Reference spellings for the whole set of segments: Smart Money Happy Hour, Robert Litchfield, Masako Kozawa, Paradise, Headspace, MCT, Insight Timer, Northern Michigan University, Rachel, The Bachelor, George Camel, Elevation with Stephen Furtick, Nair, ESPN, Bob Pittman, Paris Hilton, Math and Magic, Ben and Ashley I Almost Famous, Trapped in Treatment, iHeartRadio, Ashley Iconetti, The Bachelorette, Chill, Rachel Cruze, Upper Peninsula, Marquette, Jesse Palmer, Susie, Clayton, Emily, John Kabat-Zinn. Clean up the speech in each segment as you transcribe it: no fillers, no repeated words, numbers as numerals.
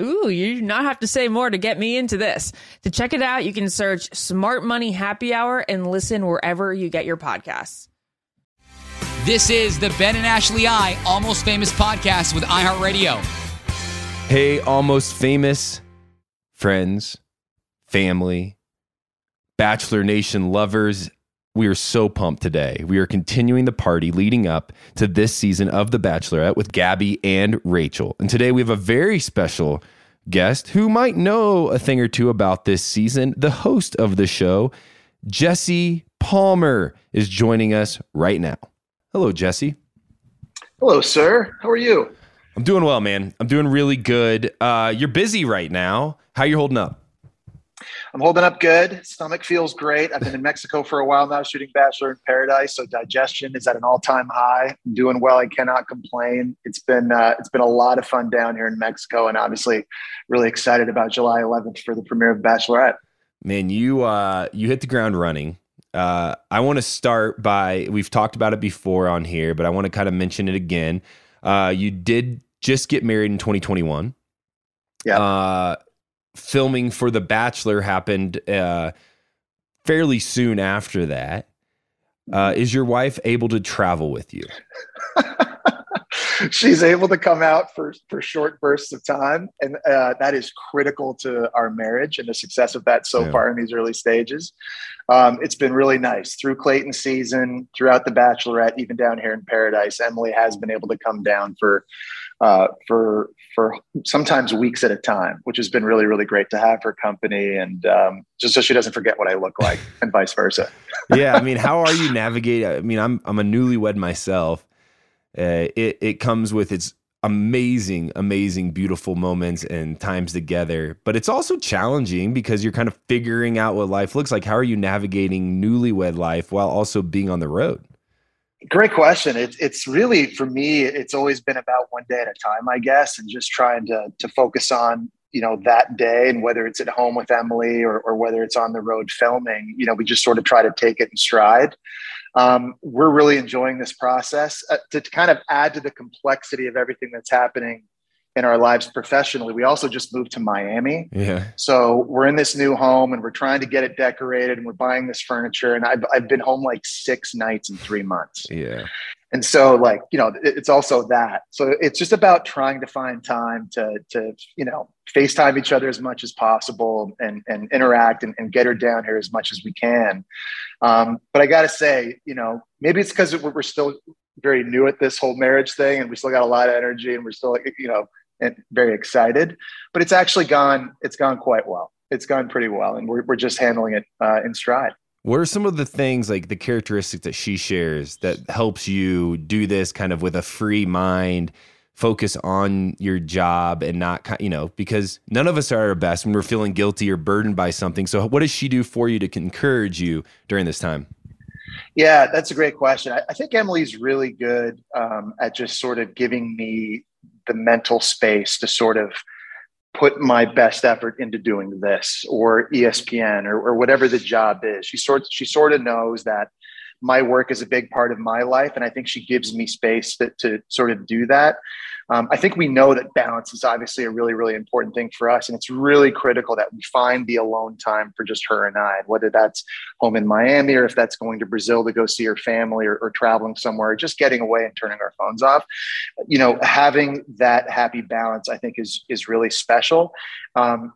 Ooh, you do not have to say more to get me into this. To check it out, you can search Smart Money Happy Hour and listen wherever you get your podcasts. This is the Ben and Ashley I Almost Famous podcast with iHeartRadio. Hey, Almost Famous friends, family, Bachelor Nation lovers. We are so pumped today. We are continuing the party leading up to this season of The Bachelorette with Gabby and Rachel. And today we have a very special guest who might know a thing or two about this season. The host of the show, Jesse Palmer is joining us right now. Hello, Jesse. Hello, sir. How are you? I'm doing well, man. I'm doing really good. You're busy right now. How are you holding up? I'm holding up good. Stomach feels great. I've been in Mexico for a while now shooting Bachelor in Paradise, so digestion is at an all-time high. I'm doing well. I cannot complain. It's been a lot of fun down here in Mexico, and obviously really excited about July 11th for the premiere of Bachelorette. Man, you hit the ground running. I want to start by, we've talked about it before on here, but I want to kind of mention it again. You did just get married in 2021. Yeah. Filming for The Bachelor happened fairly soon after that. Is your wife able to travel with you? She's able to come out for short bursts of time. And that is critical to our marriage and the success of that so far in these early stages. It's been really nice through Clayton season, throughout The Bachelorette, even down here in Paradise. Emily has been able to come down for sometimes weeks at a time, which has been really, really great to have her company and just so she doesn't forget what I look like and vice versa. Yeah. I mean, how are you navigating? I mean, I'm a newlywed myself. It comes with its amazing, beautiful moments and times together, but it's also challenging because you're kind of figuring out what life looks like. How are you navigating newlywed life while also being on the road? Great question. It's really, for me, it's always been about one day at a time, I guess, and just trying to focus on, you know, that day, and whether it's at home with Emily or whether it's on the road filming, you know, we just sort of try to take it in stride. We're really enjoying this process. To kind of add to the complexity of everything that's happening in our lives professionally, we also just moved to Miami. Yeah. So we're in this new home and we're trying to get it decorated and we're buying this furniture. And I've been home like 6 nights in 3 months. Yeah. And so, like, you know, it's also that. So it's just about trying to find time to, you know, FaceTime each other as much as possible and interact and get her down here as much as we can. But I got to say, you know, maybe it's because we're still very new at this whole marriage thing and we still got a lot of energy and we're still, you know, and very excited, but it's actually gone quite well. It's gone pretty well. And we're just handling it in stride. What are some of the things, like the characteristics that she shares that helps you do this kind of with a free mind, focus on your job and not, you know, because none of us are our best when we're feeling guilty or burdened by something. So what does she do for you to encourage you during this time? Yeah, that's a great question. I think Emily's really good at just sort of giving me the mental space to sort of put my best effort into doing this or ESPN or whatever the job is. She sort of knows that my work is a big part of my life. And I think she gives me space to sort of do that. I think we know that balance is obviously a really, really important thing for us. And it's really critical that we find the alone time for just her and I, whether that's home in Miami or if that's going to Brazil to go see her family or traveling somewhere, just getting away and turning our phones off. You know, having that happy balance, I think is really special.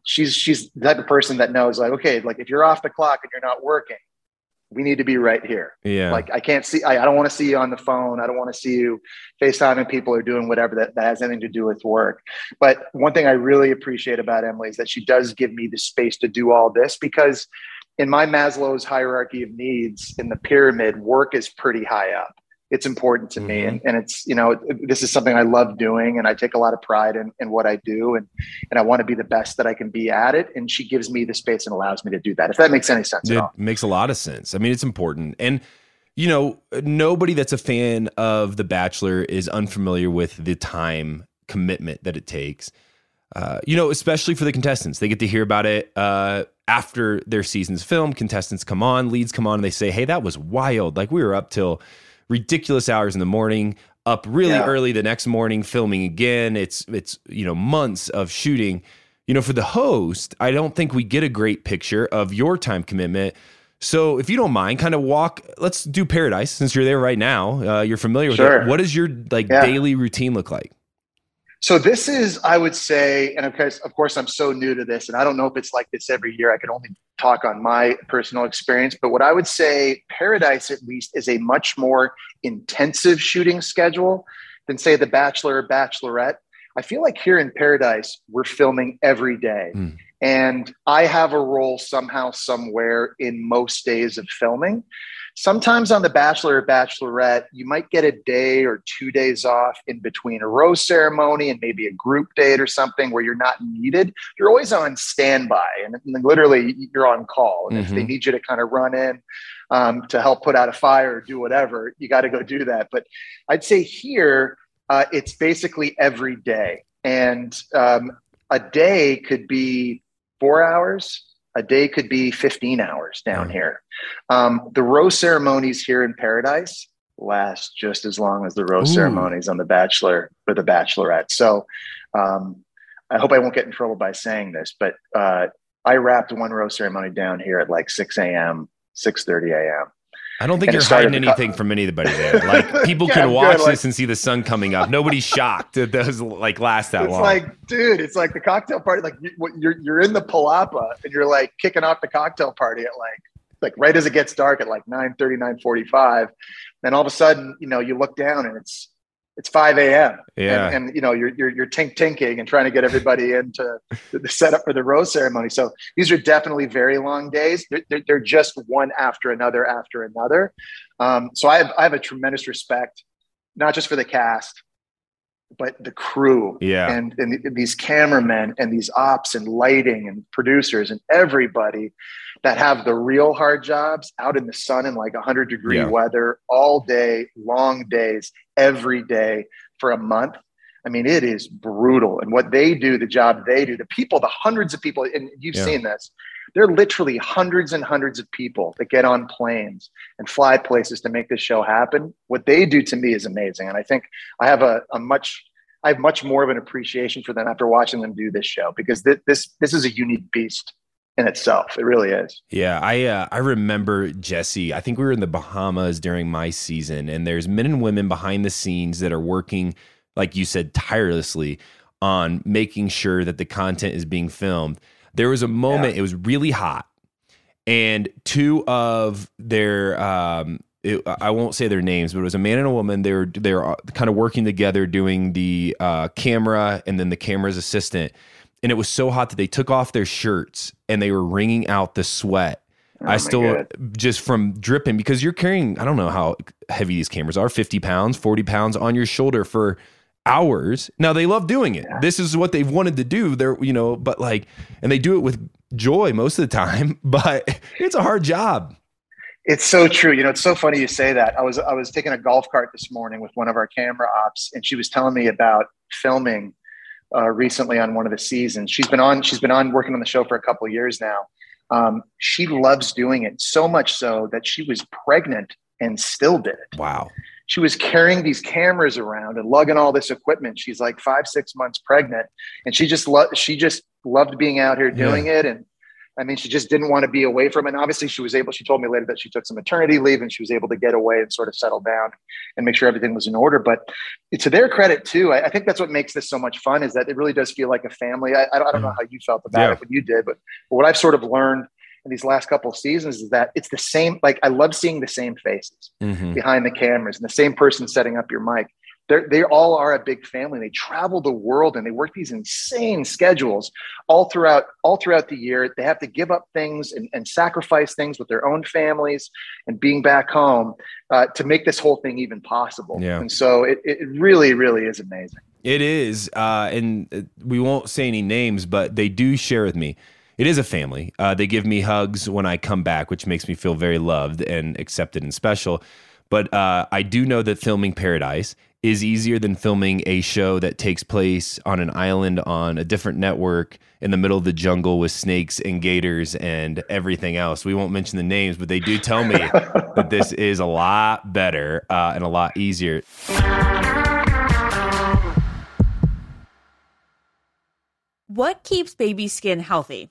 She's the type of person that knows, like, okay, like if you're off the clock and you're not working, we need to be right here. Yeah. Like I can't see, I don't want to see you on the phone. I don't want to see you FaceTiming people or doing whatever that has anything to do with work. But one thing I really appreciate about Emily is that she does give me the space to do all this, because in my Maslow's hierarchy of needs in the pyramid, work is pretty high up. It's important to me. And it's, you know, this is something I love doing and I take a lot of pride in what I do and I want to be the best that I can be at it. And she gives me the space and allows me to do that. If that makes any sense at all. It makes a lot of sense. I mean, it's important. And, you know, nobody that's a fan of The Bachelor is unfamiliar with the time commitment that it takes, you know, especially for the contestants. They get to hear about it after their season's filmed. Contestants come on, leads come on, and they say, hey, that was wild. Like we were up till ridiculous hours in the morning, up really early the next morning, filming again. It's, you know, months of shooting, you know, for the host. I don't think we get a great picture of your time commitment. So if you don't mind, kind of let's do Paradise since you're there right now. You're familiar with it. What does your daily routine look like? So this is, I would say, and of course, I'm so new to this, and I don't know if it's like this every year. I can only talk on my personal experience, but what I would say, Paradise at least, is a much more intensive shooting schedule than, say, The Bachelor or Bachelorette. I feel like here in Paradise, we're filming every day. And I have a role somehow, somewhere in most days of filming. Sometimes on The Bachelor or Bachelorette, you might get a day or 2 days off in between a rose ceremony and maybe a group date or something where you're not needed. You're always on standby and literally you're on call. And if they need you to kind of run in to help put out a fire or do whatever, you got to go do that. But I'd say here, it's basically every day. And a day could be 4 hours. A day could be 15 hours down here. The rose ceremonies here in Paradise last just as long as the rose ceremonies on The Bachelor or The Bachelorette. So I hope I won't get in trouble by saying this, but I wrapped one rose ceremony down here at like 6 a.m., 6:30 a.m. I don't think you're hiding anything from anybody there. Like people can watch this and see the sun coming up. Nobody's shocked that those like last that long. It's like, dude, it's like the cocktail party. Like you're in the palapa and you're like kicking off the cocktail party at like right as it gets dark at like 9:45. Then all of a sudden, you know, you look down and it's 5 a.m. Yeah. And you know, you're tinking and trying to get everybody into the setup for the rose ceremony. So these are definitely very long days. They're just one after another after another. So I have a tremendous respect, not just for the cast, but the crew and these cameramen and these ops and lighting and producers and everybody that have the real hard jobs out in the sun in like 100-degree weather all day, long days, every day for a month. I mean, it is brutal. And what they do, the job they do, the people, the hundreds of people, and you've seen this, they're literally hundreds and hundreds of people that get on planes and fly places to make this show happen. What they do to me is amazing. And I think I have much more of an appreciation for them after watching them do this show, because this is a unique beast in itself. It really is. Yeah. I remember Jesse, I think we were in the Bahamas during my season, and there's men and women behind the scenes that are working, like you said, tirelessly on making sure that the content is being filmed. There was a moment, it was really hot, and two of their, I won't say their names, but it was a man and a woman. They were kind of working together doing the camera and then the camera's assistant. And it was so hot that they took off their shirts and they were wringing out the sweat. Oh, I still just from dripping, because you're carrying, I don't know how heavy these cameras are, 50 pounds, 40 pounds on your shoulder for hours. Now they love doing it. Yeah. This is what they've wanted to do. They're, you know, but like, and they do it with joy most of the time, but it's a hard job. It's so true. You know, it's so funny you say that. I was taking a golf cart this morning with one of our camera ops, and she was telling me about filming recently on one of the seasons. She's been on working on the show for a couple of years now. She loves doing it so much so that she was pregnant and still did it. Wow. She was carrying these cameras around and lugging all this equipment. She's like 5-6 months pregnant, and she just loved being out here doing it. And I mean, she just didn't want to be away from it. And obviously she told me later that she took some maternity leave and she was able to get away and sort of settle down and make sure everything was in order. But to their credit too, I think that's what makes this so much fun, is that it really does feel like a family. I don't know how you felt about it when you did, but what I've sort of learned in these last couple of seasons is that it's the same. Like, I love seeing the same faces behind the cameras and the same person setting up your mic. They all are a big family. They travel the world and they work these insane schedules all throughout the year. They have to give up things and sacrifice things with their own families and being back home to make this whole thing even possible. Yeah. And so it really, really is amazing. It is. And we won't say any names, but they do share with me, it is a family. They give me hugs when I come back, which makes me feel very loved and accepted and special. But I do know that filming Paradise is easier than filming a show that takes place on an island on a different network in the middle of the jungle with snakes and gators and everything else. We won't mention the names, but they do tell me that this is a lot better and a lot easier. What keeps baby skin healthy?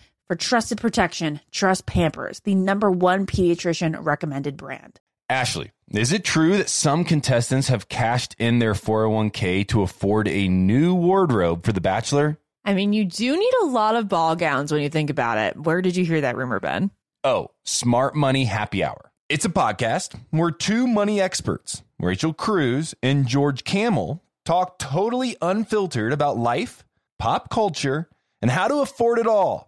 For trusted protection, trust Pampers, the #1 pediatrician recommended brand. Ashley, is it true that some contestants have cashed in their 401k to afford a new wardrobe for The Bachelor? I mean, you do need a lot of ball gowns when you think about it. Where did you hear that rumor, Ben? Oh, Smart Money Happy Hour. It's a podcast where two money experts, Rachel Cruze and George Camel, talk totally unfiltered about life, pop culture, and how to afford it all.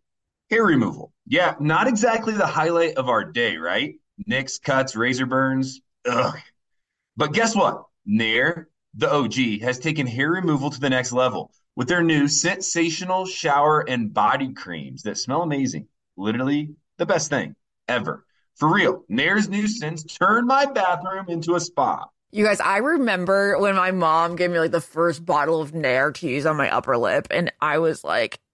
Hair removal. Yeah, not exactly the highlight of our day, right? Nicks, cuts, razor burns. Ugh. But guess what? Nair, the OG, has taken hair removal to the next level with their new sensational shower and body creams that smell amazing. Literally the best thing ever. For real, Nair's new scents turned my bathroom into a spa. You guys, I remember when my mom gave me like the first bottle of Nair to use on my upper lip, and I was like,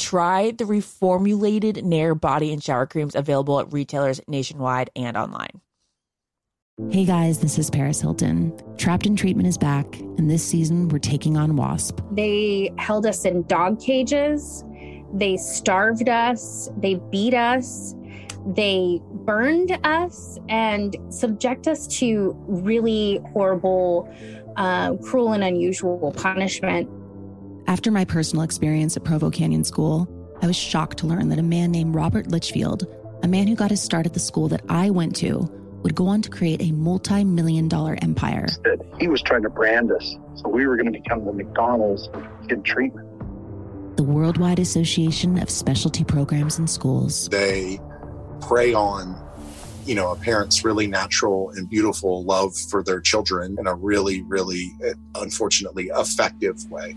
Try the reformulated Nair body and shower creams available at retailers nationwide and online. Hey guys, this is Paris Hilton. Trapped in Treatment is back, and this season we're taking on WASP. They held us in dog cages. They starved us. They beat us. They burned us and subject us to really horrible, cruel and unusual punishment. After my personal experience at Provo Canyon School, I was shocked to learn that a man named Robert Litchfield, a man who got his start at the school that I went to, would go on to create a multi-million-dollar empire. He was trying to brand us, so we were going to become the McDonald's of kid treatment. The Worldwide Association of Specialty Programs and Schools. They prey on, a parent's really natural and beautiful love for their children in a really, really, unfortunately, effective way.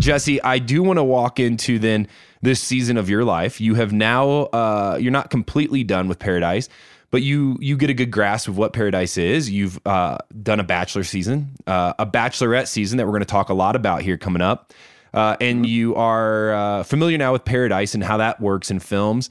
Jesse, I do want to walk into then this season of your life. You have now, you're not completely done with Paradise, but you get a good grasp of what Paradise is. You've done a Bachelor season, a Bachelorette season that we're going to talk a lot about here coming up. And you are familiar now with Paradise and how that works in films.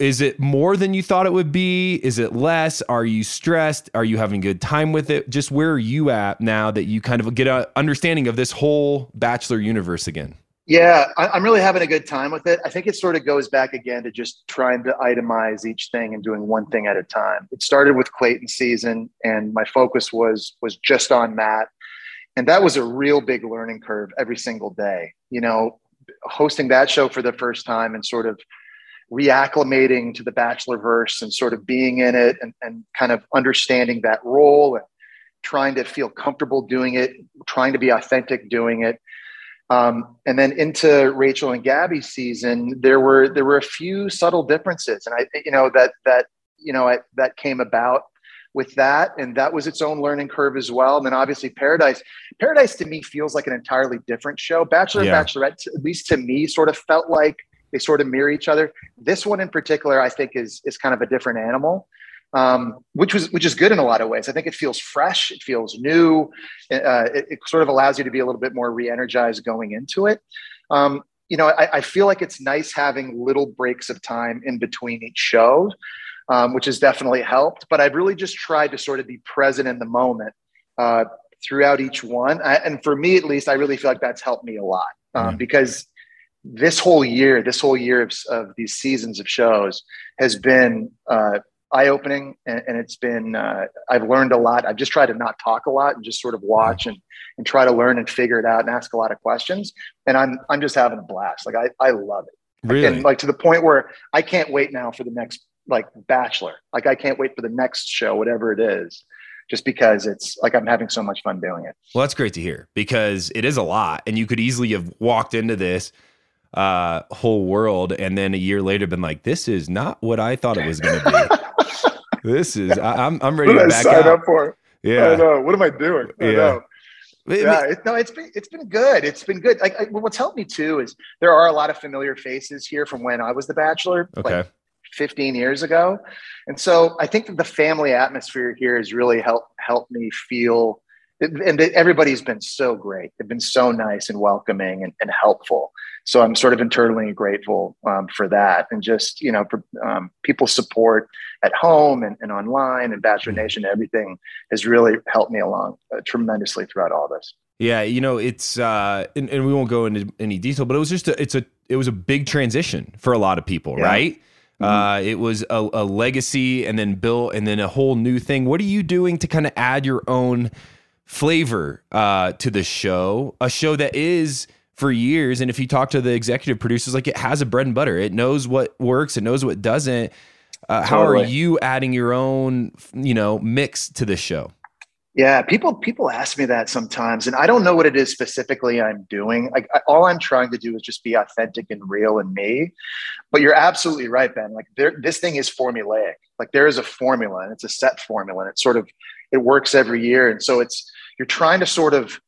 Is it more than you thought it would be? Is it less? Are you stressed? Are you having a good time with it? Just where are you at now that you kind of get an understanding of this whole Bachelor universe again? Yeah, I'm really having a good time with it. I think it sort of goes back again to just trying to itemize each thing and doing one thing at a time. It started with Clayton season, and my focus was just on Matt. And that was a real big learning curve every single day, hosting that show for the first time and sort of reacclimating to the Bachelorverse and sort of being in it and kind of understanding that role and trying to feel comfortable doing it, trying to be authentic doing it. And then into Rachel and Gabby's season, there were a few subtle differences. And that came about with that. And that was its own learning curve as well. And then obviously Paradise to me feels like an entirely different show. Bachelor and Bachelorette, at least to me, sort of felt like they sort of mirror each other. This one in particular, I think is kind of a different animal. Which is good in a lot of ways. I think it feels fresh. It feels new. It sort of allows you to be a little bit more re-energized going into it. I feel like it's nice having little breaks of time in between each show, which has definitely helped. But I've really just tried to sort of be present in the moment throughout each one. And for me, at least, I really feel like that's helped me a lot because this whole year of these seasons of shows has been eye-opening, and it's been I've learned a lot. I've just tried to not talk a lot and just sort of watch and try to learn and figure it out and ask a lot of questions. And I'm just having a blast. Like I love it. Really? And like to the point where I can't wait now for the next Bachelor. Like I can't wait for the next show, whatever it is, just because it's like I'm having so much fun doing it. Well, that's great to hear because it is a lot, and you could easily have walked into this whole world and then a year later been like, this is not what I thought it was going to be. This is, I'm ready to back out. Up for? Yeah. I don't know. What am I doing? I don't know. It's been good. It's been good. What's helped me too is there are a lot of familiar faces here from when I was the Bachelor, 15 years ago. And so I think that the family atmosphere here has really helped me feel, and everybody's been so great. They've been so nice and welcoming and helpful. So I'm sort of internally grateful for that. And just, people's support at home and online and Bachelor Nation, everything has really helped me along tremendously throughout all this. Yeah. It's, and we won't go into any detail, but it was just, it was a big transition for a lot of people, right? It was a legacy and then built and then a whole new thing. What are you doing to kind of add your own flavor to the show, a show that is for years? And if you talk to the executive producers, it has a bread and butter, it knows what works, it knows what doesn't. How are you adding your own, mix to this show? Yeah, people ask me that sometimes, and I don't know what it is specifically I'm doing. Like, all I'm trying to do is just be authentic and real and me. But you're absolutely right, Ben. Like, this thing is formulaic. Like, there is a formula, and it's a set formula, and it works every year. And so you're trying to sort of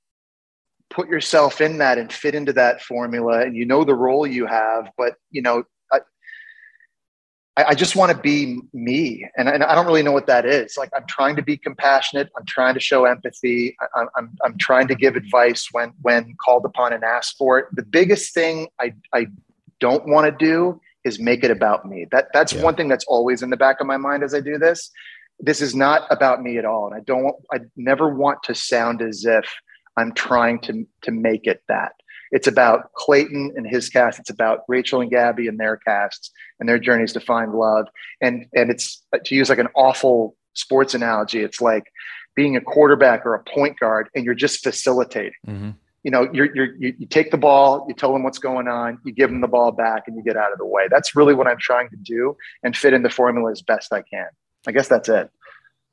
put yourself in that and fit into that formula, and the role you have. But I just want to be me. And I don't really know what that is. Like, I'm trying to be compassionate. I'm trying to show empathy. I'm trying to give advice when called upon and asked for it. The biggest thing I don't want to do is make it about me. That's one thing that's always in the back of my mind as I do this. This is not about me at all. And I never want to sound as if I'm trying to make it that. It's about Clayton and his cast. It's about Rachel and Gabby and their casts and their journeys to find love. And it's, to use like an awful sports analogy, it's like being a quarterback or a point guard, and you're just facilitating. Mm-hmm. You take the ball, you tell them what's going on, you give them the ball back, and you get out of the way. That's really what I'm trying to do, and fit in the formula as best I can. I guess that's it.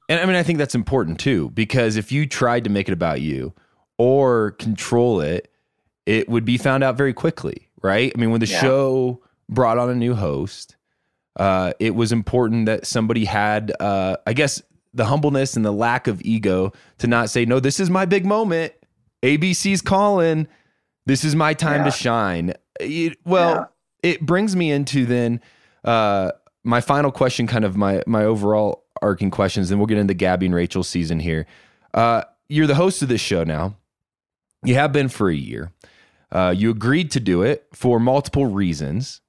And I mean, I think that's important too, because if you tried to make it about you or control it, it would be found out very quickly, right? I mean, when the show brought on a new host, it was important that somebody had, I guess, the humbleness and the lack of ego to not say, no, this is my big moment. ABC's calling. This is my time to shine. It brings me into then my final question, kind of my overall arcing questions, then we'll get into Gabby and Rachel's season here. You're the host of this show now. You have been for a year. You agreed to do it for multiple reasons,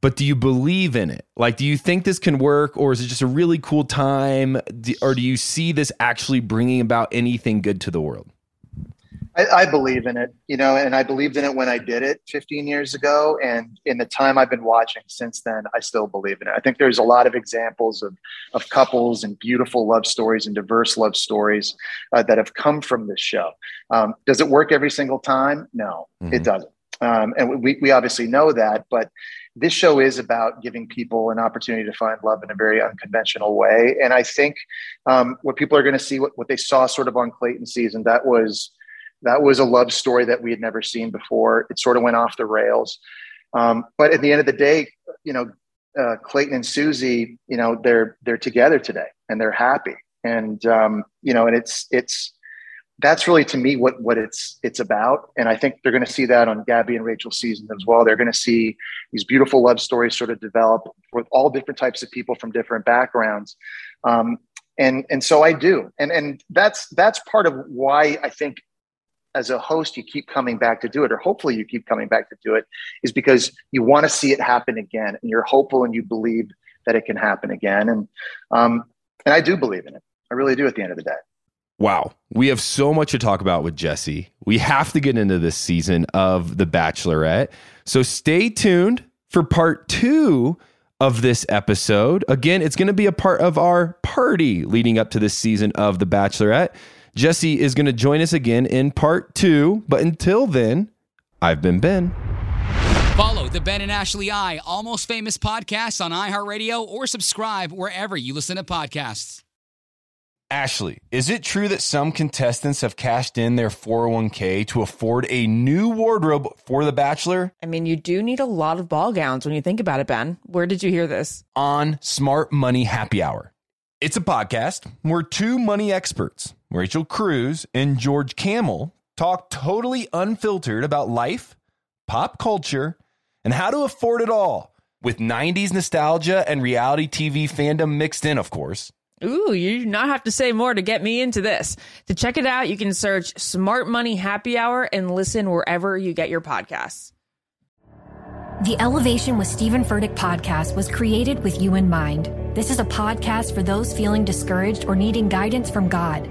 but do you believe in it? Like, do you think this can work, or is it just a really cool time? Or do you see this actually bringing about anything good to the world? I believe in it, and I believed in it when I did it 15 years ago. And in the time I've been watching since then, I still believe in it. I think there's a lot of examples of couples and beautiful love stories and diverse love stories that have come from this show. Does it work every single time? No, mm-hmm. It doesn't. And we obviously know that, but this show is about giving people an opportunity to find love in a very unconventional way. And I think what people are going to see, what they saw sort of on Clayton's season, that was a love story that we had never seen before. It sort of went off the rails. But at the end of the day, Clayton and Susie, they're together today and they're happy. And, and that's really, to me, what it's about. And I think they're going to see that on Gabby and Rachel's season as well. They're going to see these beautiful love stories sort of develop with all different types of people from different backgrounds. And so I do. And that's part of why I think, as a host, you keep coming back to do it, or hopefully you keep coming back to do it, is because you want to see it happen again, and you're hopeful and you believe that it can happen again. And I do believe in it. I really do at the end of the day. Wow. We have so much to talk about with Jesse. We have to get into this season of The Bachelorette. So stay tuned for part 2 of this episode. Again, it's going to be a part of our party leading up to this season of The Bachelorette. Jesse is going to join us again in part 2. But until then, I've been Ben. Follow the Ben and Ashley I Almost Famous podcast on iHeartRadio, or subscribe wherever you listen to podcasts. Ashley, is it true that some contestants have cashed in their 401k to afford a new wardrobe for The Bachelor? I mean, you do need a lot of ball gowns when you think about it, Ben. Where did you hear this? On Smart Money Happy Hour. It's a podcast where two money experts, Rachel Cruze and George Camel, talk totally unfiltered about life, pop culture, and how to afford it all, with 90s nostalgia and reality TV fandom mixed in, of course. Ooh, you do not have to say more to get me into this. To check it out, you can search Smart Money Happy Hour and listen wherever you get your podcasts. The Elevation with Stephen Furtick podcast was created with you in mind. This is a podcast for those feeling discouraged or needing guidance from God.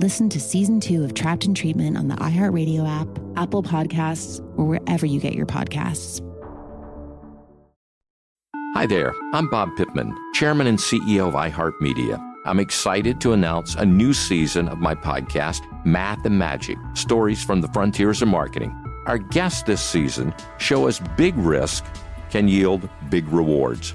Listen to Season 2 of Trapped in Treatment on the iHeartRadio app, Apple Podcasts, or wherever you get your podcasts. Hi there, I'm Bob Pittman, Chairman and CEO of iHeartMedia. I'm excited to announce a new season of my podcast, Math and Magic, Stories from the Frontiers of Marketing. Our guests this season show us big risk can yield big rewards,